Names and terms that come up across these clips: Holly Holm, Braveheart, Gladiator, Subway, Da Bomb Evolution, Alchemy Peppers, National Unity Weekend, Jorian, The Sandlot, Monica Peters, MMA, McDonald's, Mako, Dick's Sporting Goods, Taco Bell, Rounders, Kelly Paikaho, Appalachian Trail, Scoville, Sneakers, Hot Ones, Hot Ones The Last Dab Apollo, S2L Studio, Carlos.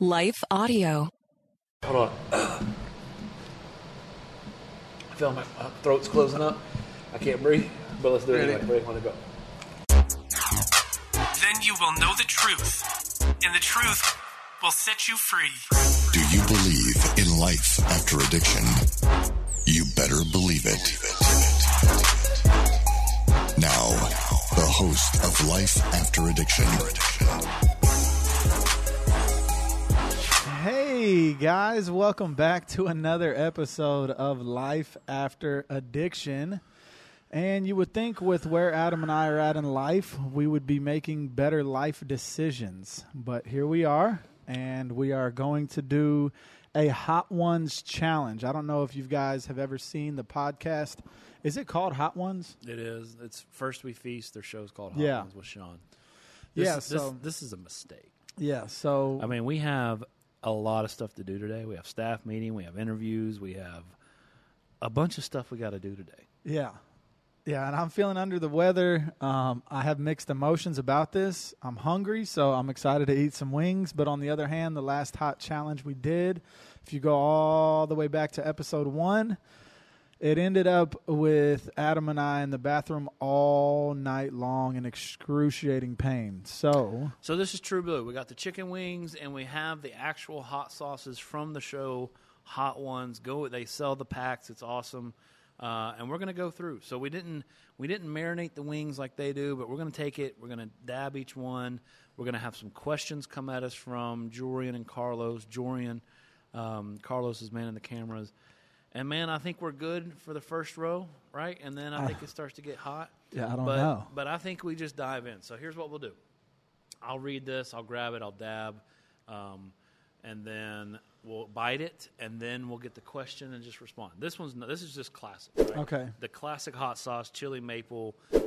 Life Audio. Hold on. I feel my throat's closing up. I can't breathe, but let's do it anyway. Ready? Want to go. Then you will know the truth, and the truth will set you free. Do you believe in life after addiction? You better believe it. Now, the host of Life After Addiction. Hey guys, welcome back to another episode of Life After Addiction. And you would think with where Adam and I are at in life, we would be making better life decisions. But here we are, and we are going to do a Hot Ones challenge. I don't know if you guys have ever seen the podcast. Is it called Hot Ones? It is. It's First We Feast. Their show's called Hot Ones with Sean. This is a mistake. Yeah, so... I mean, we have a lot of stuff to do today. We have staff meeting. We have interviews. We have a bunch of stuff we got to do today. Yeah. Yeah, and I'm feeling under the weather. I have mixed emotions about this. I'm hungry, so I'm excited to eat some wings. But on the other hand, the last hot challenge we did, if you go all the way back to episode 1, it ended up with Adam and I in the bathroom all night long in excruciating pain. So this is True Blue. We got the chicken wings, and we have the actual hot sauces from the show, Hot Ones. Go, they sell the packs. It's awesome. And we're going to go through. So we didn't marinate the wings like they do, but we're going to take it. We're going to dab each one. We're going to have some questions come at us from Jorian and Carlos. Jorian, Carlos is manning the cameras. And, man, I think we're good for the first row, right? And then I think it starts to get hot. Yeah, I don't know. But I think we just dive in. So here's what we'll do. I'll read this. I'll grab it. I'll dab. And then we'll bite it, and then we'll get the question and just respond. This is just classic, right? Okay. The classic hot sauce, chili maple. I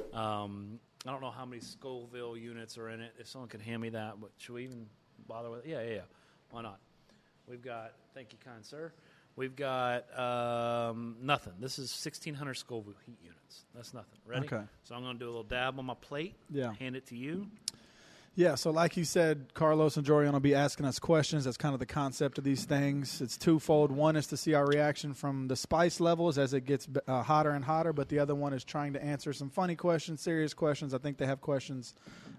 don't know how many Scoville units are in it. If someone could hand me that, but should we even bother with it? Yeah. Why not? We've got, thank you, kind sir. We've got nothing. This is 1,600 Scoville heat units. That's nothing. Ready? Okay. So I'm going to do a little dab on my plate. Yeah. Hand it to you. Yeah, so like you said, Carlos and Jorian will be asking us questions. That's kind of the concept of these things. It's twofold. One is to see our reaction from the spice levels as it gets hotter and hotter, but the other one is trying to answer some funny questions, serious questions. I think they have questions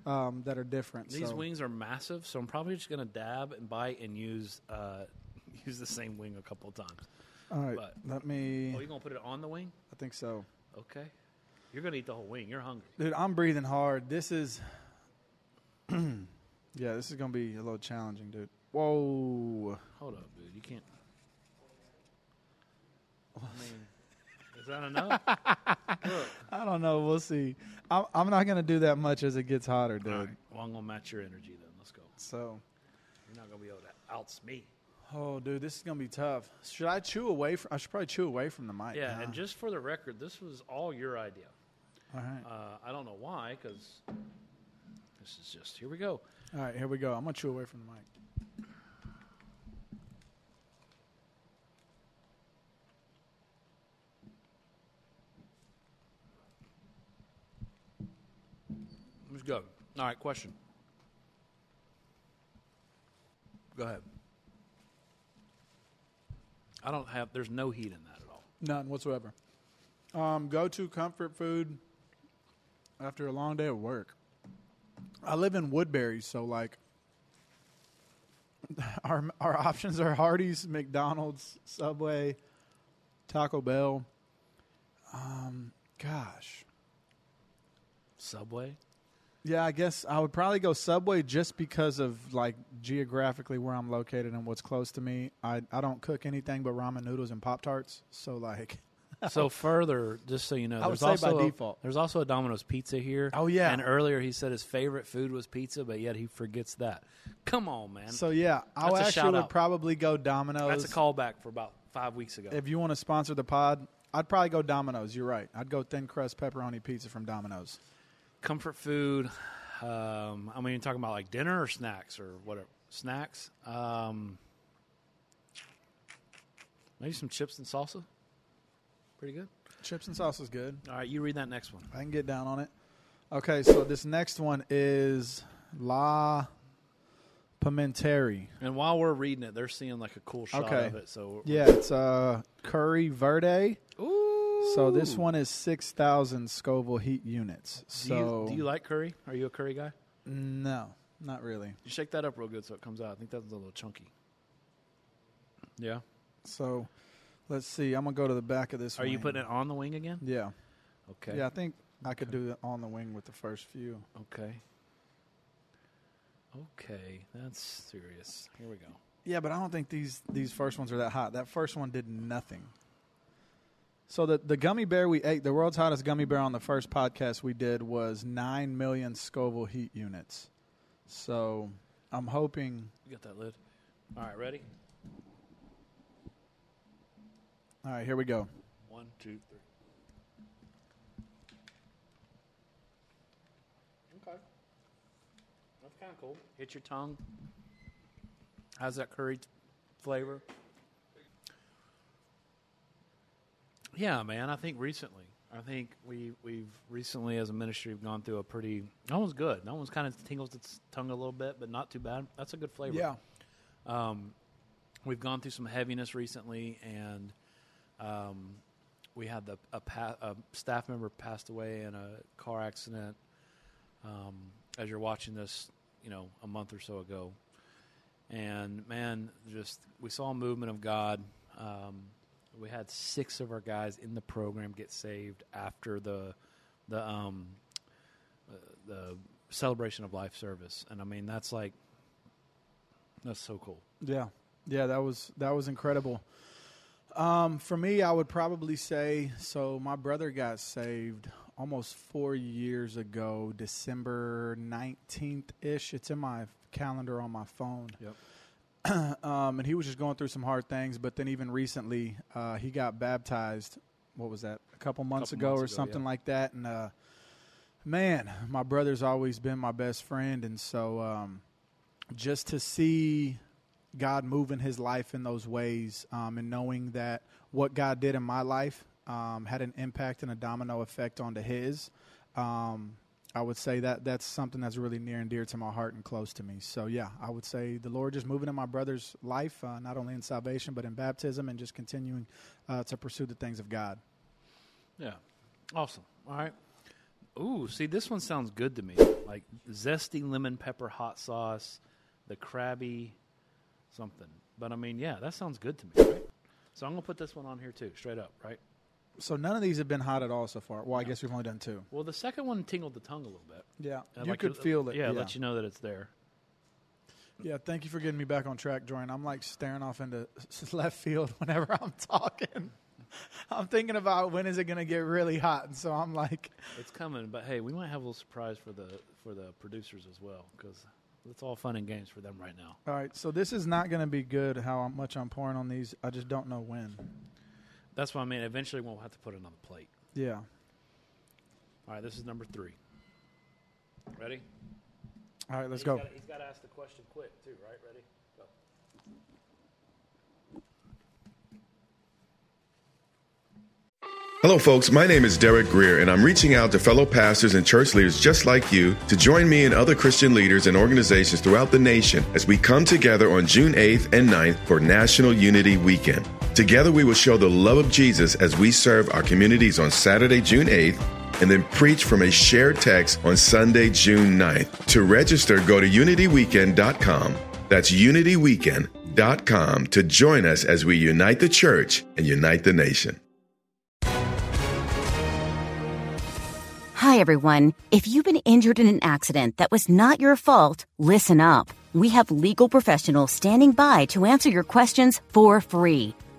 that are different. These wings are massive, so I'm probably just going to dab and bite and use the same wing a couple of times. All right, but let me... Oh, you're going to put it on the wing? I think so. Okay. You're going to eat the whole wing. You're hungry. Dude, I'm breathing hard. This is... Yeah, this is going to be a little challenging, dude. Whoa. Hold up, dude. You can't. I mean, is that enough? Look. I don't know. We'll see. I'm not going to do that much as it gets hotter, dude. All right. Well, I'm going to match your energy, then. Let's go. So. You're not going to be able to outs me. Oh, dude, this is going to be tough. I should probably chew away from the mic. Yeah, and just for the record, this was all your idea. All right. I don't know why, because... This is just, here we go. All right, here we go. I'm going to chew away from the mic. Let's go. All right, question. Go ahead. There's no heat in that at all. None whatsoever. Go-to comfort food after a long day of work. I live in Woodbury, so, like, our options are Hardee's, McDonald's, Subway, Taco Bell. Gosh. Subway? Yeah, I guess I would probably go Subway just because of, like, geographically where I'm located and what's close to me. I don't cook anything but ramen noodles and Pop-Tarts, so, like... So further, just so you know, there's also a Domino's pizza here. Oh, yeah. And earlier he said his favorite food was pizza, but yet he forgets that. Come on, man. So, yeah, I actually would probably go Domino's. That's a callback for about 5 weeks ago. If you want to sponsor the pod, I'd probably go Domino's. You're right. I'd go thin crust pepperoni pizza from Domino's. Comfort food. I mean, you're talking about like dinner or snacks or whatever. Snacks. Maybe some chips and salsa. Pretty good. Chips and salsa is good. All right, you read that next one. I can get down on it. Okay, so this next one is La Pimentería. And while we're reading it, they're seeing like a cool shot of it. So yeah, it's curry verde. Ooh. So this one is 6,000 Scoville heat units. So do you like curry? Are you a curry guy? No, not really. You shake that up real good so it comes out. I think that's a little chunky. Yeah. So let's see. I'm going to go to the back of this wing. Are you putting it on the wing again? Yeah. Okay. Yeah, I think I could do it on the wing with the first few. Okay. Okay, that's serious. Here we go. Yeah, but I don't think these first ones are that hot. That first one did nothing. So the gummy bear we ate, the world's hottest gummy bear on the first podcast we did was 9 million Scoville heat units. So I'm hoping. You got that lid? All right, ready? All right, here we go. One, two, three. Kind of cool. Hit your tongue. How's that curry flavor? Yeah, man. I think we've recently, as a ministry, have gone through a pretty. That one's good. That one's kind of tingles its tongue a little bit, but not too bad. That's a good flavor. Yeah. We've gone through some heaviness recently, and we had a staff member passed away in a car accident. As you're watching this, you know, a month or so ago. And, man, just we saw a movement of God. We had 6 of our guys in the program get saved after the celebration of life service. And, I mean, that's so cool. Yeah. Yeah, that was incredible. For me, I would probably say, so my brother got saved almost 4 years ago, December 19th-ish. It's in my calendar on my phone. Yep. And he was just going through some hard things. But then even recently, he got baptized. What was that? A couple months ago, or something like that. And, man, my brother's always been my best friend. And so just to see God moving his life in those ways and knowing that what God did in my life, had an impact and a domino effect onto his. I would say that's something that's really near and dear to my heart and close to me. So, yeah, I would say the Lord just moving in my brother's life, not only in salvation but in baptism, and just continuing to pursue the things of God. Yeah. Awesome. All right. Ooh, see, this one sounds good to me. Like zesty lemon pepper hot sauce, the Krabby something. But, I mean, yeah, that sounds good to me, right? So I'm going to put this one on here too, straight up, right? So none of these have been hot at all so far. Well, I guess we've only done 2. Well, the second one tingled the tongue a little bit. Yeah, you like could feel it. Yeah, let you know that it's there. Yeah, thank you for getting me back on track, Jorian. I'm like staring off into left field whenever I'm talking. I'm thinking about when is it going to get really hot, and so I'm like, it's coming. But hey, we might have a little surprise for the producers as well, because it's all fun and games for them right now. All right, so this is not going to be good. How much I'm pouring on these, I just don't know when. That's what I mean. Eventually, we'll have to put it on the plate. Yeah. All right, this is number 3. Ready? All right, let's go. He's got to ask the question quick, too, right? Ready? Go. Hello, folks. My name is Derek Greer, and I'm reaching out to fellow pastors and church leaders just like you to join me and other Christian leaders and organizations throughout the nation as we come together on June 8th and 9th for National Unity Weekend. Together, we will show the love of Jesus as we serve our communities on Saturday, June 8th, and then preach from a shared text on Sunday, June 9th. To register, go to unityweekend.com. That's unityweekend.com to join us as we unite the church and unite the nation. Hi, everyone. If you've been injured in an accident that was not your fault, listen up. We have legal professionals standing by to answer your questions for free.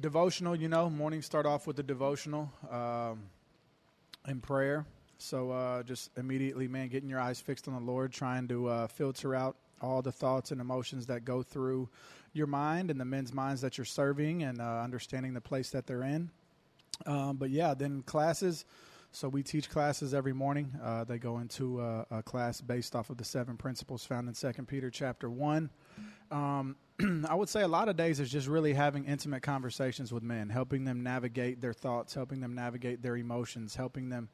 Devotional, you know, mornings start off with a devotional and prayer. So just immediately, man, getting your eyes fixed on the Lord, trying to filter out all the thoughts and emotions that go through your mind and the men's minds that you're serving, and understanding the place that they're in. But yeah, then classes. So we teach classes every morning. They go into a class based off of the 7 principles found in 2 Peter chapter 1. I would say a lot of days is just really having intimate conversations with men, helping them navigate their thoughts, helping them navigate their emotions, helping them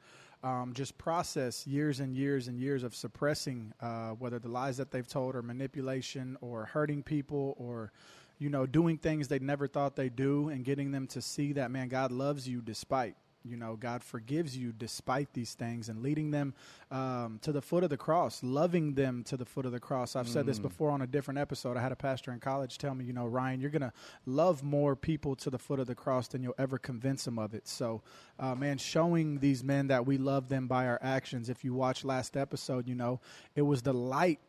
just process years and years and years of suppressing, whether the lies that they've told or manipulation or hurting people or, you know, doing things they never thought they do, and getting them to see that, man, God loves you despite, you know, God forgives you despite these things, and leading them to the foot of the cross, loving them to the foot of the cross. I've said this before on a different episode. I had a pastor in college tell me, you know, Ryan, you're going to love more people to the foot of the cross than you'll ever convince them of it. So, man, showing these men that we love them by our actions. If you watch last episode, you know, it was the light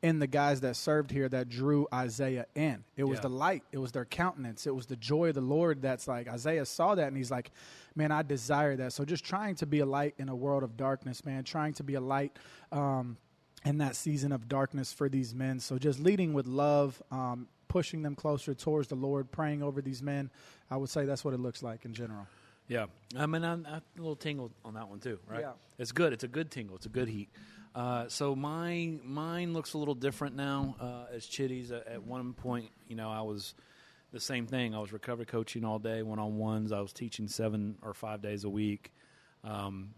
in the guys that served here that drew Isaiah in. It was the light. It was their countenance. It was the joy of the Lord. That's like Isaiah saw that and he's like, man, I desire that. So just trying to be a light in a world of darkness, man, trying to be a light in that season of darkness for these men. So just leading with love, pushing them closer towards the Lord, praying over these men. I would say that's what it looks like in general. Yeah. I mean, I'm a little tingle on that one too, right? Yeah. It's good. It's a good tingle. It's a good heat. So mine looks a little different now as Chitty's. At one point, you know, I was the same thing. I was recovery coaching all day, one-on-ones. I was teaching 7 or 5 days a week. And,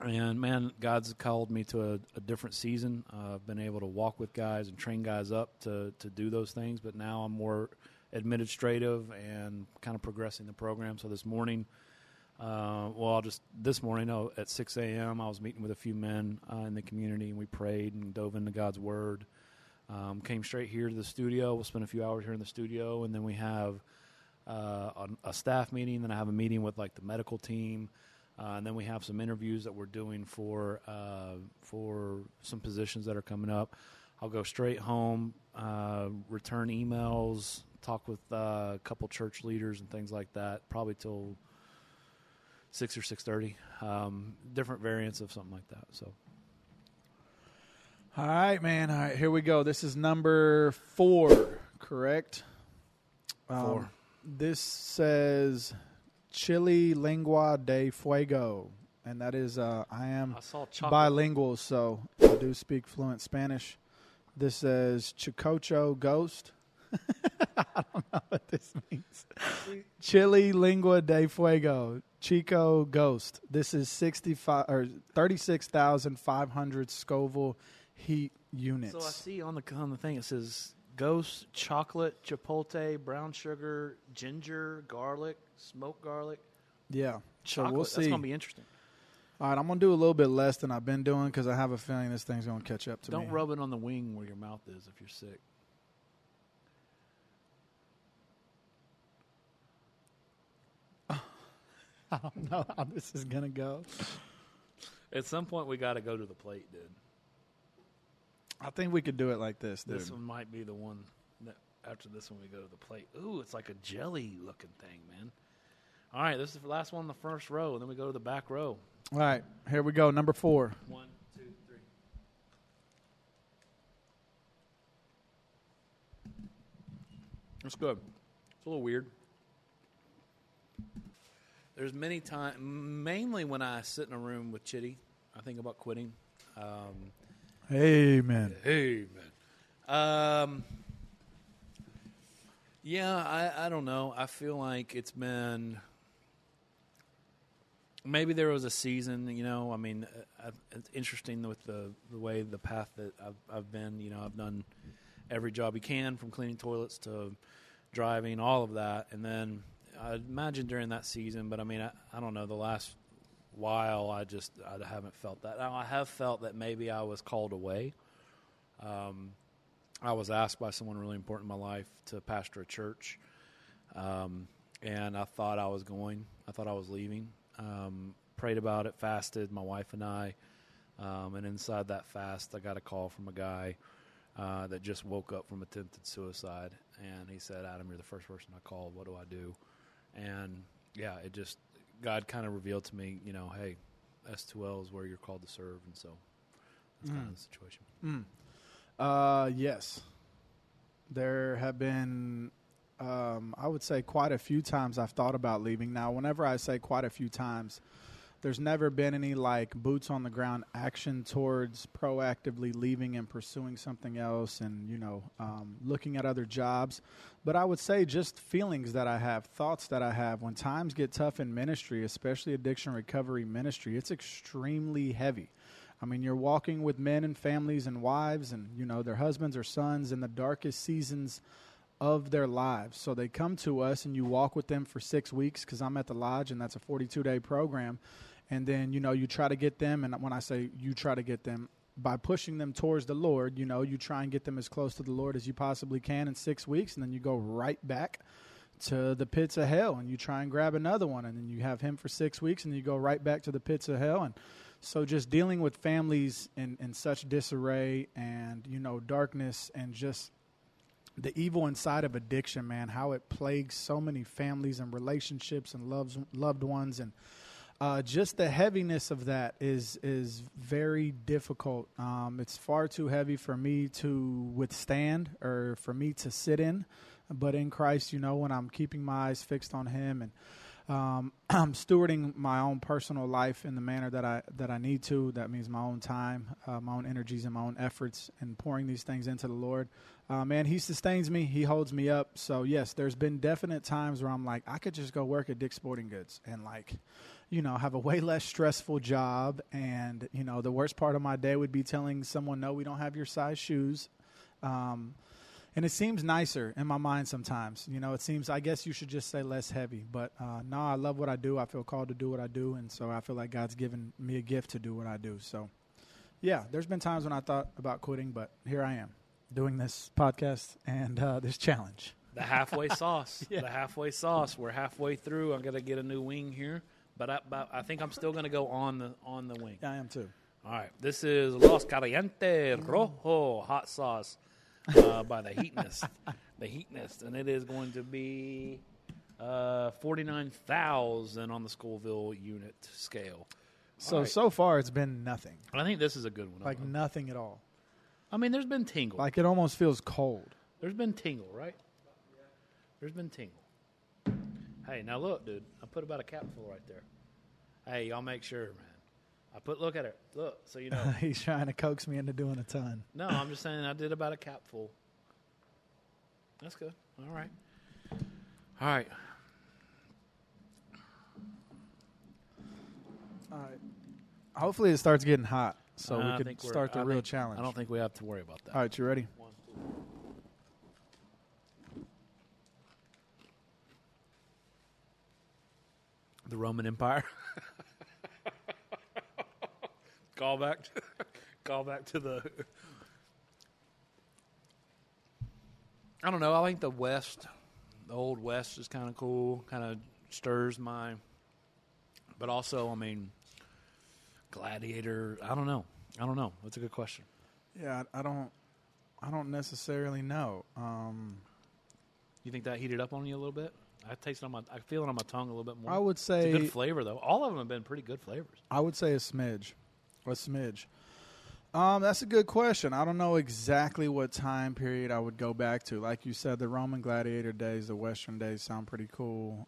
man, God's called me to a different season. I've been able to walk with guys and train guys up to do those things. But now I'm more administrative and kind of progressing the program. So this morning, this morning at 6 a.m., I was meeting with a few men in the community, and we prayed and dove into God's Word. Came straight here to the studio. We'll spend a few hours here in the studio, and then we have a staff meeting. Then I have a meeting with, like, the medical team, and then we have some interviews that we're doing for some positions that are coming up. I'll go straight home, return emails, talk with a couple church leaders and things like that, probably till 6 or 6:30, different variants of something like that. So, all right, man. All right, here we go. This is number 4, correct? 4. This says Chile Lengua de Fuego, and that is I am bilingual, so I do speak fluent Spanish. This says Chicocho Ghost. I don't know what this means. Chile Lengua de Fuego. Chico Ghost. This is 36,500 Scoville heat units. So I see on the thing it says ghost, chocolate, chipotle, brown sugar, ginger, garlic, smoked garlic. Yeah. Chocolate. So we'll see. That's going to be interesting. All right, I'm going to do a little bit less than I've been doing because I have a feeling this thing's going to catch up to me. Don't rub it on the wing where your mouth is if you're sick. I don't know how this is going to go. At some point, we got to go to the plate, dude. I think we could do it like this, dude. This one might be the one that after this one we go to the plate. Ooh, it's like a jelly-looking thing, man. All right, this is the last one in the first row, and then we go to the back row. All right, here we go, number 4. 1, 2, 3. That's good. It's a little weird. There's many times, mainly when I sit in a room with Chitty, I think about quitting. Amen. Yeah, I don't know. I feel like it's been, maybe there was a season, you know. I mean, it's interesting with the way, the path that I've been. You know, I've done every job you can, from cleaning toilets to driving, all of that, and then I imagine during that season, but I mean, I don't know. The last while, I haven't felt that. I have felt that maybe I was called away. I was asked by someone really important in my life to pastor a church. and I thought I was going. I thought I was leaving. Prayed about it, fasted, my wife and I. And inside that fast, I got a call from a guy that just woke up from attempted suicide. And he said, Adam, you're the first person I called. What do I do? And, yeah, it just – God kind of revealed to me, you know, hey, S2L is where you're called to serve. And so that's kind of the situation. Yes. There have been, I would say, quite a few times I've thought about leaving. Now, whenever I say quite a few times – there's never been any like boots on the ground action towards proactively leaving and pursuing something else and, you know, looking at other jobs. But I would say just feelings that I have, thoughts that I have when times get tough in ministry, especially addiction recovery ministry, it's extremely heavy. I mean, you're walking with men and families and wives and, you know, their husbands or sons in the darkest seasons of their lives. So they come to us and you walk with them for 6 weeks because I'm at the lodge and that's a 42-day program. And then, you know, you try to get them. And when I say you try to get them, by pushing them towards the Lord, you know, you try and get them as close to the Lord as you possibly can in 6 weeks. And then you go right back to the pits of hell and you try and grab another one. And then you have him for 6 weeks and you go right back to the pits of hell. And so just dealing with families in such disarray and, you know, darkness and just the evil inside of addiction, man, how it plagues so many families and relationships and loved ones. And just the heaviness of that is very difficult. It's far too heavy for me to withstand or for me to sit in. But in Christ, you know, when I'm keeping my eyes fixed on him and I'm stewarding my own personal life in the manner that I need to. That means my own time, my own energies, and my own efforts, and pouring these things into the Lord. Man, he sustains me. He holds me up. So, yes, there's been definite times where I'm like, I could just go work at Dick's Sporting Goods and, like, you know, have a way less stressful job. And, you know, the worst part of my day would be telling someone, no, we don't have your size shoes. And it seems nicer in my mind sometimes. You know, it seems, I guess you should just say less heavy. But no, I love what I do. I feel called to do what I do. And so I feel like God's given me a gift to do what I do. So, yeah, there's been times when I thought about quitting, but here I am doing this podcast and this challenge. The halfway sauce. Yeah. The halfway sauce. We're halfway through. I'm going to get a new wing here. But I think I'm still going to go on the wing. Yeah, I am too. All right. This is Los Calientes Rojo hot sauce. By the Heatness, and it is going to be 49,000 on the Scoville unit scale. So far it's been nothing. I think this is a good one. Like nothing at all. I mean, there's been tingle. Like it almost feels cold. There's been tingle, right? There's been tingle. Hey, now look, dude. I put about a capful right there. Hey, y'all make sure, man. Look at her. Look, so you know. He's trying to coax me into doing a ton. No, I'm just saying I did about a capful. That's good. All right. All right. All right. Hopefully it starts getting hot so we can start the real challenge. I don't think we have to worry about that. All right, you ready? One, two. The Roman Empire. Call back to the. I don't know. I think the old West is kind of cool. Kind of stirs my. But also, I mean, Gladiator. I don't know. That's a good question. Yeah, I don't necessarily know. You think that heated up on you a little bit? I feel it on my tongue a little bit more. I would say it's a good flavor though. All of them have been pretty good flavors. I would say a smidge. A smidge. That's a good question. I don't know exactly what time period I would go back to. Like you said, the Roman Gladiator days, the Western days sound pretty cool.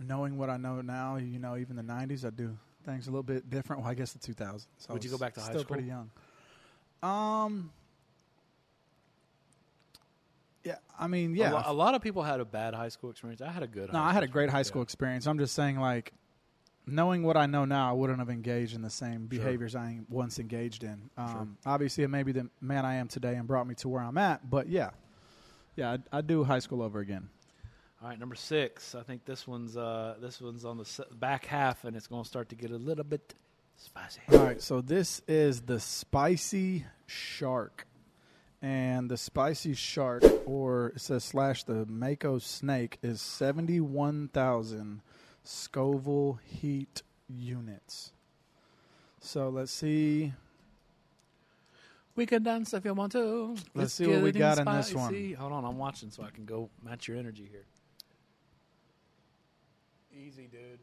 Knowing what I know now, you know, even the 90s, I do things a little bit different. Well, I guess the 2000s. So would you go back to high school? Still pretty young. Yeah, I mean, yeah. A lot of people had a bad high school experience. I had a good high school. No, I had a great high school experience. I'm just saying, like, knowing what I know now, I wouldn't have engaged in the same behaviors I once engaged in. Obviously, it may be the man I am today and brought me to where I'm at. But, yeah, I do high school over again. All right, number 6. I think this one's on the back half, and it's going to start to get a little bit spicy. All right, so this is the Spicy Shark. and the Spicy Shark, or it says / the Mako snake, is 71,000 Scoville heat units. So let's see. We can dance if you want to. Let's see what we got in this one. Hold on, I'm watching so I can go match your energy here. Easy, dude.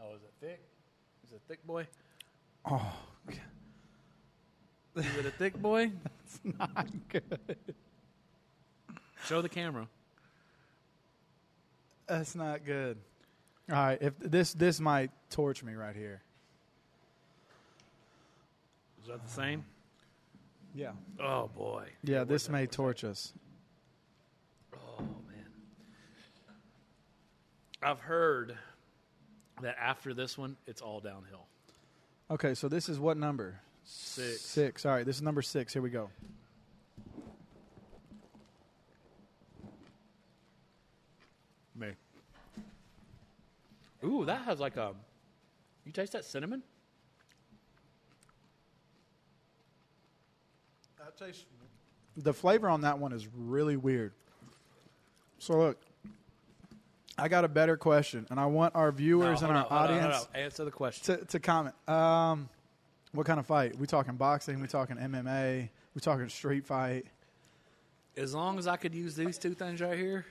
Oh, is it thick? Is it thick, boy? Oh, God. Is it a thick boy? That's not good. Show the camera. That's not good. All right, if this might torch me right here. Is that the same? Yeah. Oh boy. Yeah, this may torch us. Oh man. I've heard that after this one, it's all downhill. Okay, so this is what number? 6. 6. All right, this is number 6. Here we go. Me. Ooh, that has like a... You taste that cinnamon? That tastes... The flavor on that one is really weird. So look, I got a better question, and I want our viewers and our audience. Answer the question. To comment. What kind of fight? We talking boxing? We talking MMA? We talking street fight? As long as I could use these two things right here,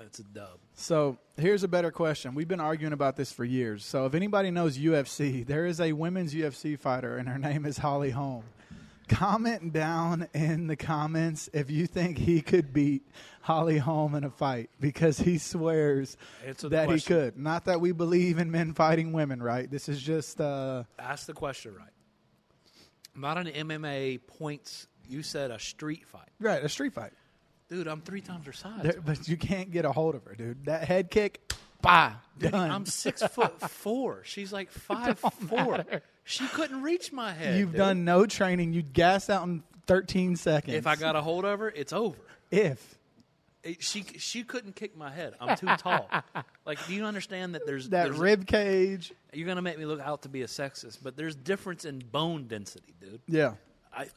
it's a dub. So here's a better question. We've been arguing about this for years. So if anybody knows UFC, there is a women's UFC fighter, and her name is Holly Holm. Comment down in the comments if you think he could beat Holly Holm in a fight, because he swears that he could. Not that we believe in men fighting women, right? This is just... Ask the question right. Not an MMA points. You said a street fight. Right, a street fight. Dude, I'm 3 times her size. But you can't get a hold of her, dude. That head kick, bah, dude, done. I'm 6'4". She's like 5'4". She couldn't reach my head. You've done no training. You'd gas out in 13 seconds. If I got a hold of her, it's over. She couldn't kick my head. I'm too tall. Like, do you understand that there's rib cage? You're going to make me look out to be a sexist, but there's difference in bone density, dude. Yeah.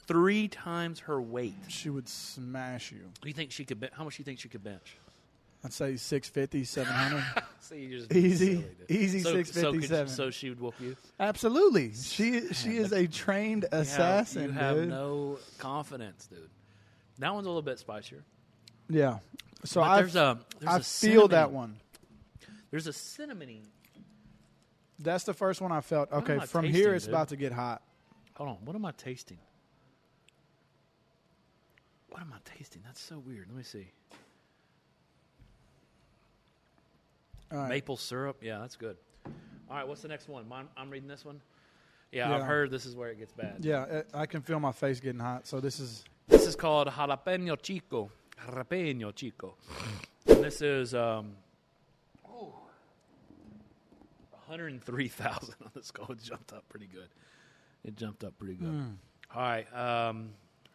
3 times her weight. She would smash you. You think she could bench? How much do you think she could bench? I'd say 650, 700. So you just easy so, 650, 700. So she would whoop you? Absolutely. She is a trained assassin, dude. You have no confidence, dude. That one's a little bit spicier. Yeah. So I feel that one. There's a cinnamony. That's the first one I felt. Okay, from here it's about to get hot. Hold on. What am I tasting? What am I tasting? That's so weird. Let me see. Right. Maple syrup. Yeah, that's good. All right, what's the next one? I'm reading this one. Yeah, I've heard this is where it gets bad. Yeah, I can feel my face getting hot. So this is called Jalapeño Chico. Jalapeño Chico. And this is 103,000 on the skull. It jumped up pretty good. Mm. All right.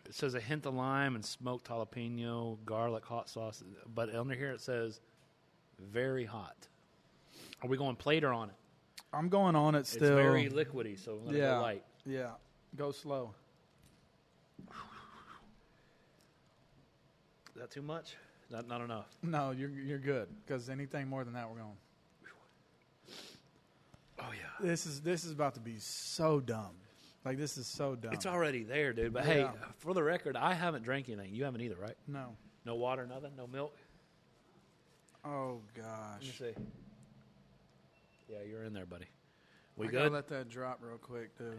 It says a hint of lime and smoked jalapeno, garlic, hot sauce. But under here it says... Very hot. Are we going plate or on it? I'm going on it still. It's very liquidy, so we're going to go light. Yeah, go slow. Is that too much? Not enough. No, you're good, because anything more than that, we're going. Oh, yeah. This is about to be so dumb. Like, this is so dumb. It's already there, dude. But, hey, for the record, I haven't drank anything. You haven't either, right? No. No water, nothing? No milk? Oh, gosh. Let me see. Yeah, you're in there, buddy. We good? I gotta let that drop real quick, dude.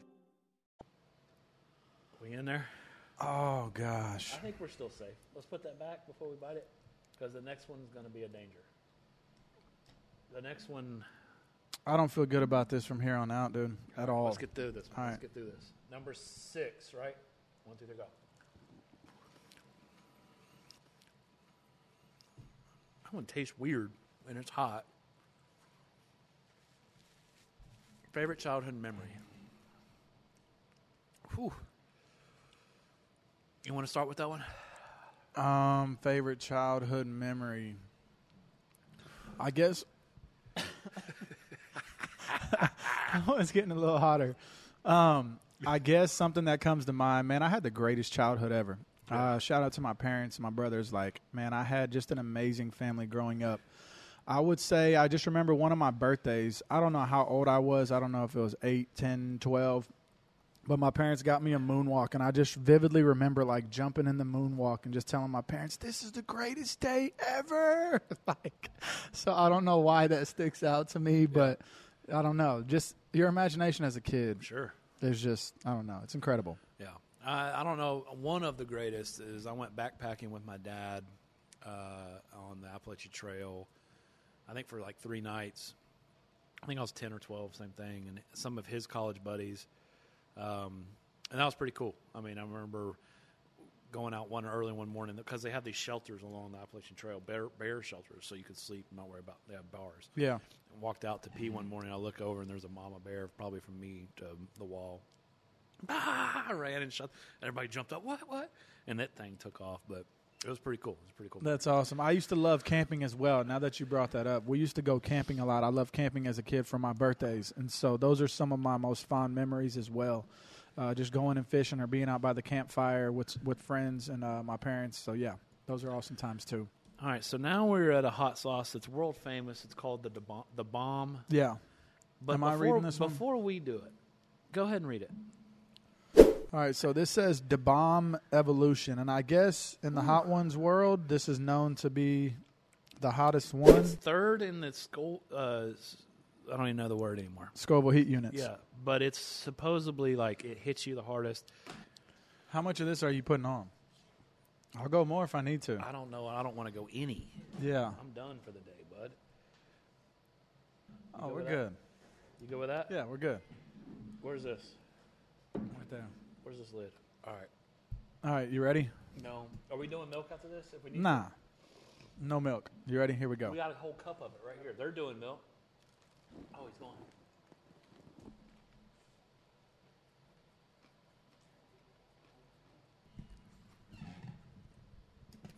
We in there? Oh, gosh. I think we're still safe. Let's put that back before we bite it, because the next one's going to be a danger. The next one... I don't feel good about this from here on out, dude, at all. Let's get through this. All right. Let's get through this. Number 6, right? One, two, three, go. That one tastes weird, and it's hot. Favorite childhood memory? Whew. You want to start with that one? Favorite childhood memory? I guess... It's getting a little hotter. I guess something that comes to mind, man, I had the greatest childhood ever. Shout out to my parents, my brothers. Like, man, I had just an amazing family growing up. I would say I just remember one of my birthdays. I don't know how old I was. I don't know if it was 8, 10, 12. But my parents got me a moonwalk, and I just vividly remember, like, jumping in the moonwalk and just telling my parents, this is the greatest day ever. Like, so I don't know why that sticks out to me, but I don't know. Just your imagination as a kid. Sure. There's just, I don't know. It's incredible. Yeah. I don't know. One of the greatest is I went backpacking with my dad on the Appalachian Trail, I think for like 3 nights. I think I was 10 or 12, same thing, and some of his college buddies. And that was pretty cool. I mean, I remember going out early one morning because they have these shelters along the Appalachian Trail, bear shelters, so you could sleep and not worry about. They have bars. Yeah. And walked out to pee one morning. I look over, and there's a mama bear probably from me to the wall. Ah, I ran and shot. Everybody jumped up. What? And that thing took off, but it was pretty cool. That's awesome. I used to love camping as well. Now that you brought that up, we used to go camping a lot. I loved camping as a kid for my birthdays, and so those are some of my most fond memories as well. Just going and fishing or being out by the campfire with friends and my parents. So, yeah, those are awesome times, too. All right, so now we're at a hot sauce that's world famous. It's called the Da Bomb. Yeah. But Am I reading this one? Before we do it, go ahead and read it. All right, so this says Da Bomb Evolution, and I guess in the Hot Ones world, this is known to be the hottest one. It's third in the school. I don't even know the word anymore. Scoville heat units. Yeah, but it's supposedly like it hits you the hardest. How much of this are you putting on? I'll go more if I need to. I don't know. I don't want to go any. Yeah. I'm done for the day, bud. Oh, we're good. You good with that? Yeah, we're good. Where's this? Right there. Where's this lid? All right. All right, you ready? No. Are we doing milk after this? If we need to? No milk. You ready? Here we go. We got a whole cup of it right here. They're doing milk. Oh, he's going.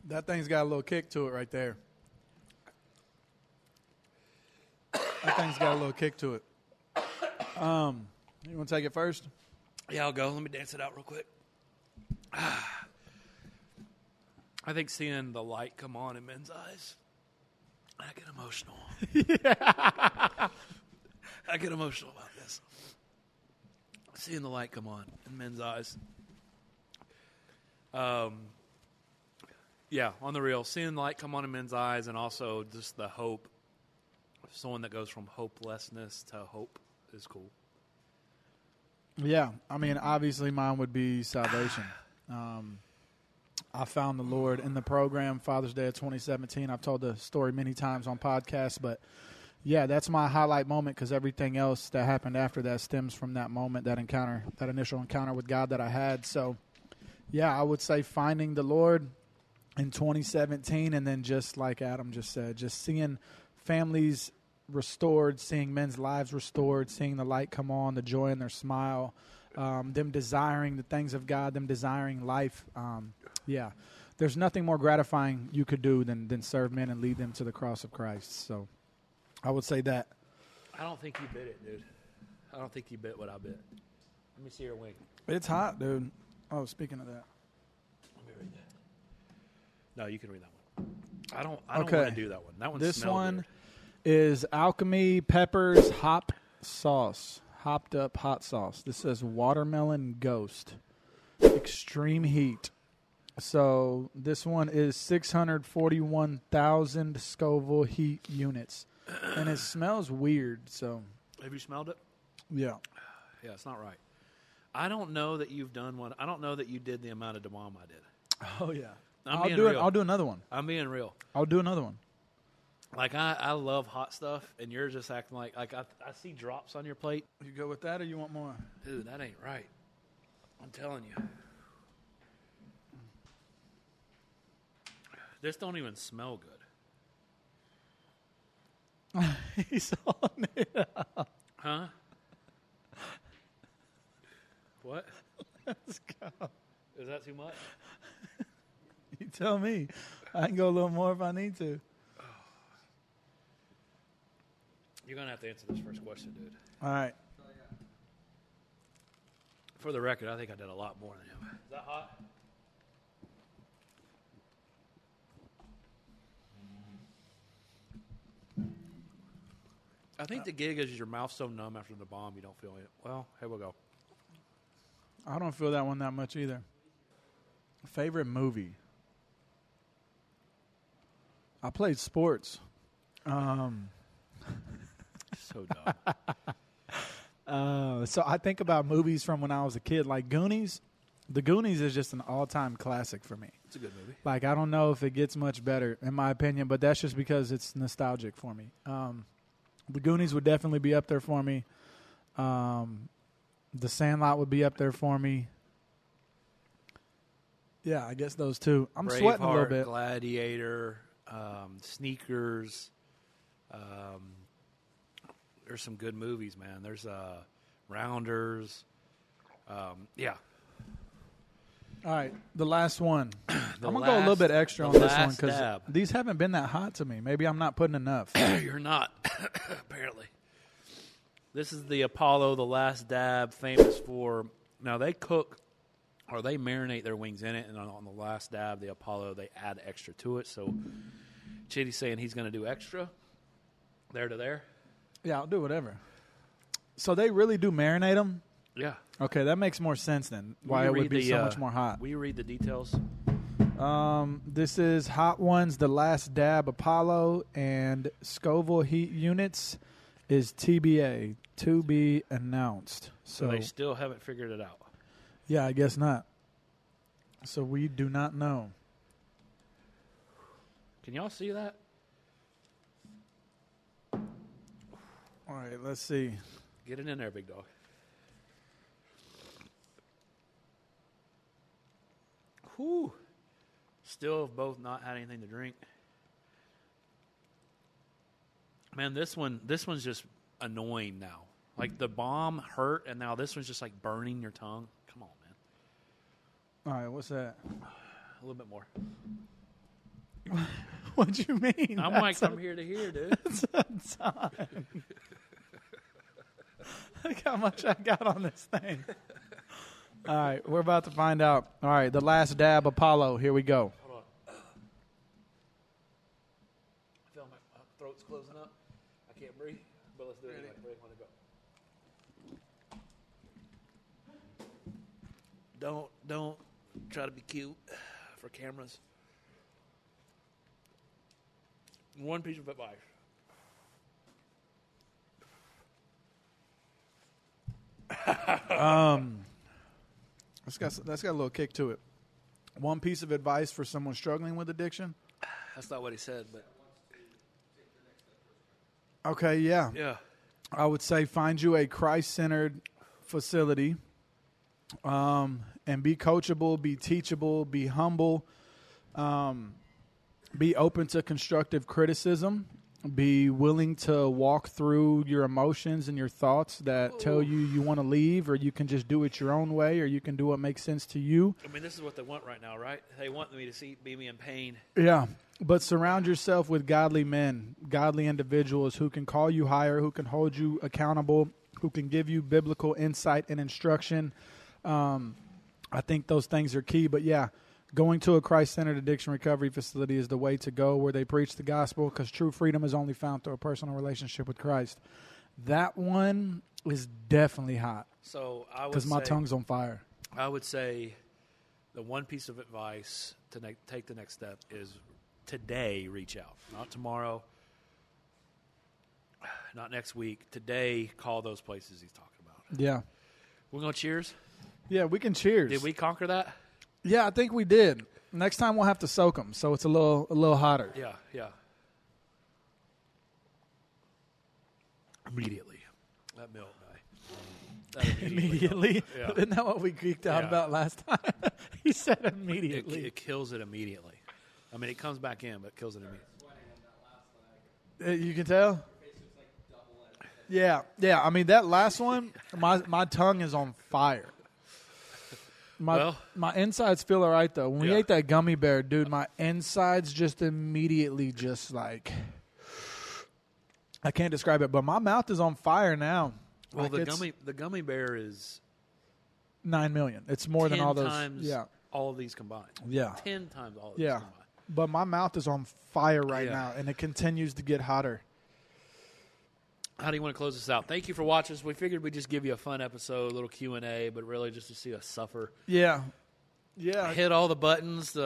That thing's got a little kick to it right there. That thing's got a little kick to it. You want to take it first? Yeah, I'll go. Let me dance it out real quick. I think seeing the light come on in men's eyes, I get emotional. Yeah. I get emotional about this. Seeing the light come on in men's eyes. Yeah, on the real. Seeing the light come on in men's eyes, and also just the hope. Someone that goes from hopelessness to hope is cool. Yeah, I mean, obviously mine would be salvation. I found the Lord in the program, Father's Day of 2017. I've told the story many times on podcasts, but, yeah, that's my highlight moment because everything else that happened after that stems from that moment, that encounter, that initial encounter with God that I had. So, yeah, I would say finding the Lord in 2017, and then just like Adam just said, just seeing families restored, seeing men's lives restored, seeing the light come on, the joy in their smile, them desiring the things of God, them desiring life. Yeah, there's nothing more gratifying you could do than serve men and lead them to the cross of Christ. So I would say that. I don't think you bit it, dude. I don't think you bit what I bit. Let me see your wing. It's hot, dude. Oh, speaking of that. Let me read that. No, you can read that one. I don't want to do that one. That one smells weird. This one is Alchemy Peppers Hopped Up Hot Sauce. This says Watermelon Ghost, Extreme Heat. So this one is 641,000 Scoville heat units, and it smells weird. So have you smelled it? Yeah. Yeah, it's not right. I don't know that you've done one. I don't know that you did the amount of Da Bomb I did. Oh, yeah. I'll do another one. I'm being real. I'll do another one. Like, I love hot stuff, and you're just acting like I see drops on your plate. You go with that, or you want more? Dude, that ain't right. I'm telling you. This don't even smell good. He's on it. Huh? What? Let's go. Is that too much? You tell me. I can go a little more if I need to. Oh. You're going to have to answer this first question, dude. All right. For the record, I think I did a lot more than him. Is that hot? I think the gig is your mouth so numb after the bomb you don't feel it. Well, here we go. I don't feel that one that much either. Favorite movie? I played sports. So dumb. So I think about movies from when I was a kid, like Goonies. The Goonies is just an all-time classic for me. It's a good movie. Like, I don't know if it gets much better, in my opinion, but that's just because it's nostalgic for me. The Goonies would definitely be up there for me. The Sandlot would be up there for me. Yeah, I guess those two. I'm sweating a little bit. Braveheart, Gladiator, Sneakers. There's some good movies, man. There's Rounders. Yeah. All right, the last one. I'm going to go a little bit extra on this one because these haven't been that hot to me. Maybe I'm not putting enough. You're not, apparently. This is the Apollo, the last dab, famous for. Now, they cook or they marinate their wings in it, and on the last dab, the Apollo, they add extra to it. So, Chitty's saying he's going to do extra there to there. Yeah, I'll do whatever. So, they really do marinate them? Yeah. Okay, that makes more sense then. Why it would be so much more hot. Will you read the details? This is Hot Ones, the last dab Apollo, and Scoville heat units is TBA, to be announced. So they still haven't figured it out. Yeah, I guess not. So we do not know. Can y'all see that? All right, let's see. Get it in there, big dog. Whew. Still have both not had anything to drink. Man, this one's just annoying now. Like the bomb hurt, and now this one's just like burning your tongue. Come on, man. All right, what's that? A little bit more. What do you mean? I'm like from here to here, dude. That's a time. Look how much I got on this thing. All right, we're about to find out. All right, the last dab, Apollo. Here we go. Hold on. I feel my throat's closing up. I can't breathe, but let's do it anyway. Ready? Go. Don't try to be cute for cameras. One piece of advice. That's got a little kick to it. One piece of advice for someone struggling with addiction? That's not what he said, but... Okay, yeah. Yeah. I would say find you a Christ-centered facility and be coachable, be teachable, be humble, be open to constructive criticism, be willing to walk through your emotions and your thoughts that tell you want to leave, or you can just do it your own way, or you can do what makes sense to you. I mean, this is what they want right now, right? They want me to be me in pain. Yeah, but surround yourself with godly men, godly individuals who can call you higher, who can hold you accountable, who can give you biblical insight and instruction. I think those things are key, but yeah. Going to a Christ-centered addiction recovery facility is the way to go, where they preach the gospel, because true freedom is only found through a personal relationship with Christ. That one is definitely hot. So I would, because my tongue's on fire. I would say the one piece of advice to take the next step is today reach out. Not tomorrow, not next week. Today, call those places he's talking about. Yeah. We're going to cheers? Yeah, we can cheers. Did we conquer that? Yeah, I think we did. Next time we'll have to soak them, so it's a little hotter. Yeah, yeah. Immediately. That milk guy. Immediately? Yeah. Isn't that what we geeked out about last time? He said immediately. It kills it immediately. I mean, it comes back in, but it kills it in me. You can tell? Yeah, yeah. I mean, that last one, my tongue is on fire. My insides feel all right, though. When we ate that gummy bear, dude, my insides just immediately just like, I can't describe it, but my mouth is on fire now. Well, like the gummy bear is 9 million. It's more than all those. 10 times all of these combined. Yeah. 10 times all of these combined. But my mouth is on fire right now, and it continues to get hotter. How do you want to close this out? Thank you for watching us. We figured we'd just give you a fun episode, a little Q&A, but really just to see us suffer. Yeah. Yeah. Hit all the buttons.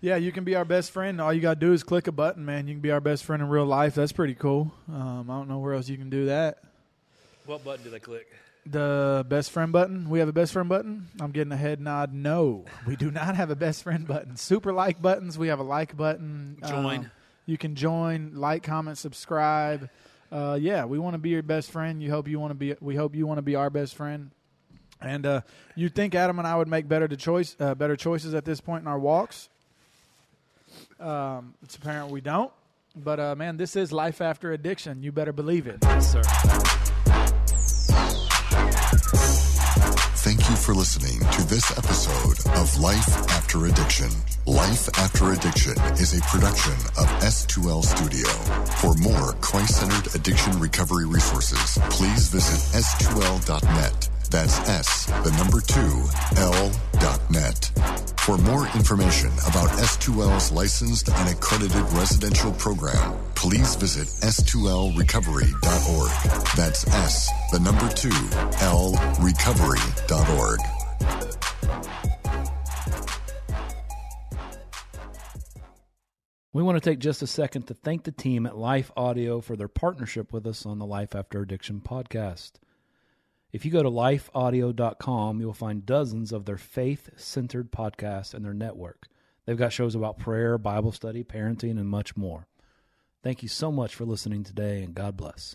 Yeah, you can be our best friend. All you got to do is click a button, man. You can be our best friend in real life. That's pretty cool. I don't know where else you can do that. What button do they click? The best friend button. We have a best friend button. I'm getting a head nod. No, we do not have a best friend button. Super like buttons. We have a like button. Join. You can join, like, comment, subscribe. We want to be your best friend. We hope you want to be our best friend. And you'd think Adam and I would make better choices at this point in our walks. It's apparent we don't. But man, this is Life After Addiction. You better believe it. Yes, sir. Thank you for listening to this episode of Life After Addiction. Life After Addiction is a production of S2L Studio. For more Christ-centered addiction recovery resources, please visit s2l.net. That's S2L.net. For more information about S2L's licensed and accredited residential program, please visit S2LRecovery.org. That's S2LRecovery.org. We want to take just a second to thank the team at Life Audio for their partnership with us on the Life After Addiction podcast. If you go to lifeaudio.com, you'll find dozens of their faith-centered podcasts and their network. They've got shows about prayer, Bible study, parenting, and much more. Thank you so much for listening today, and God bless.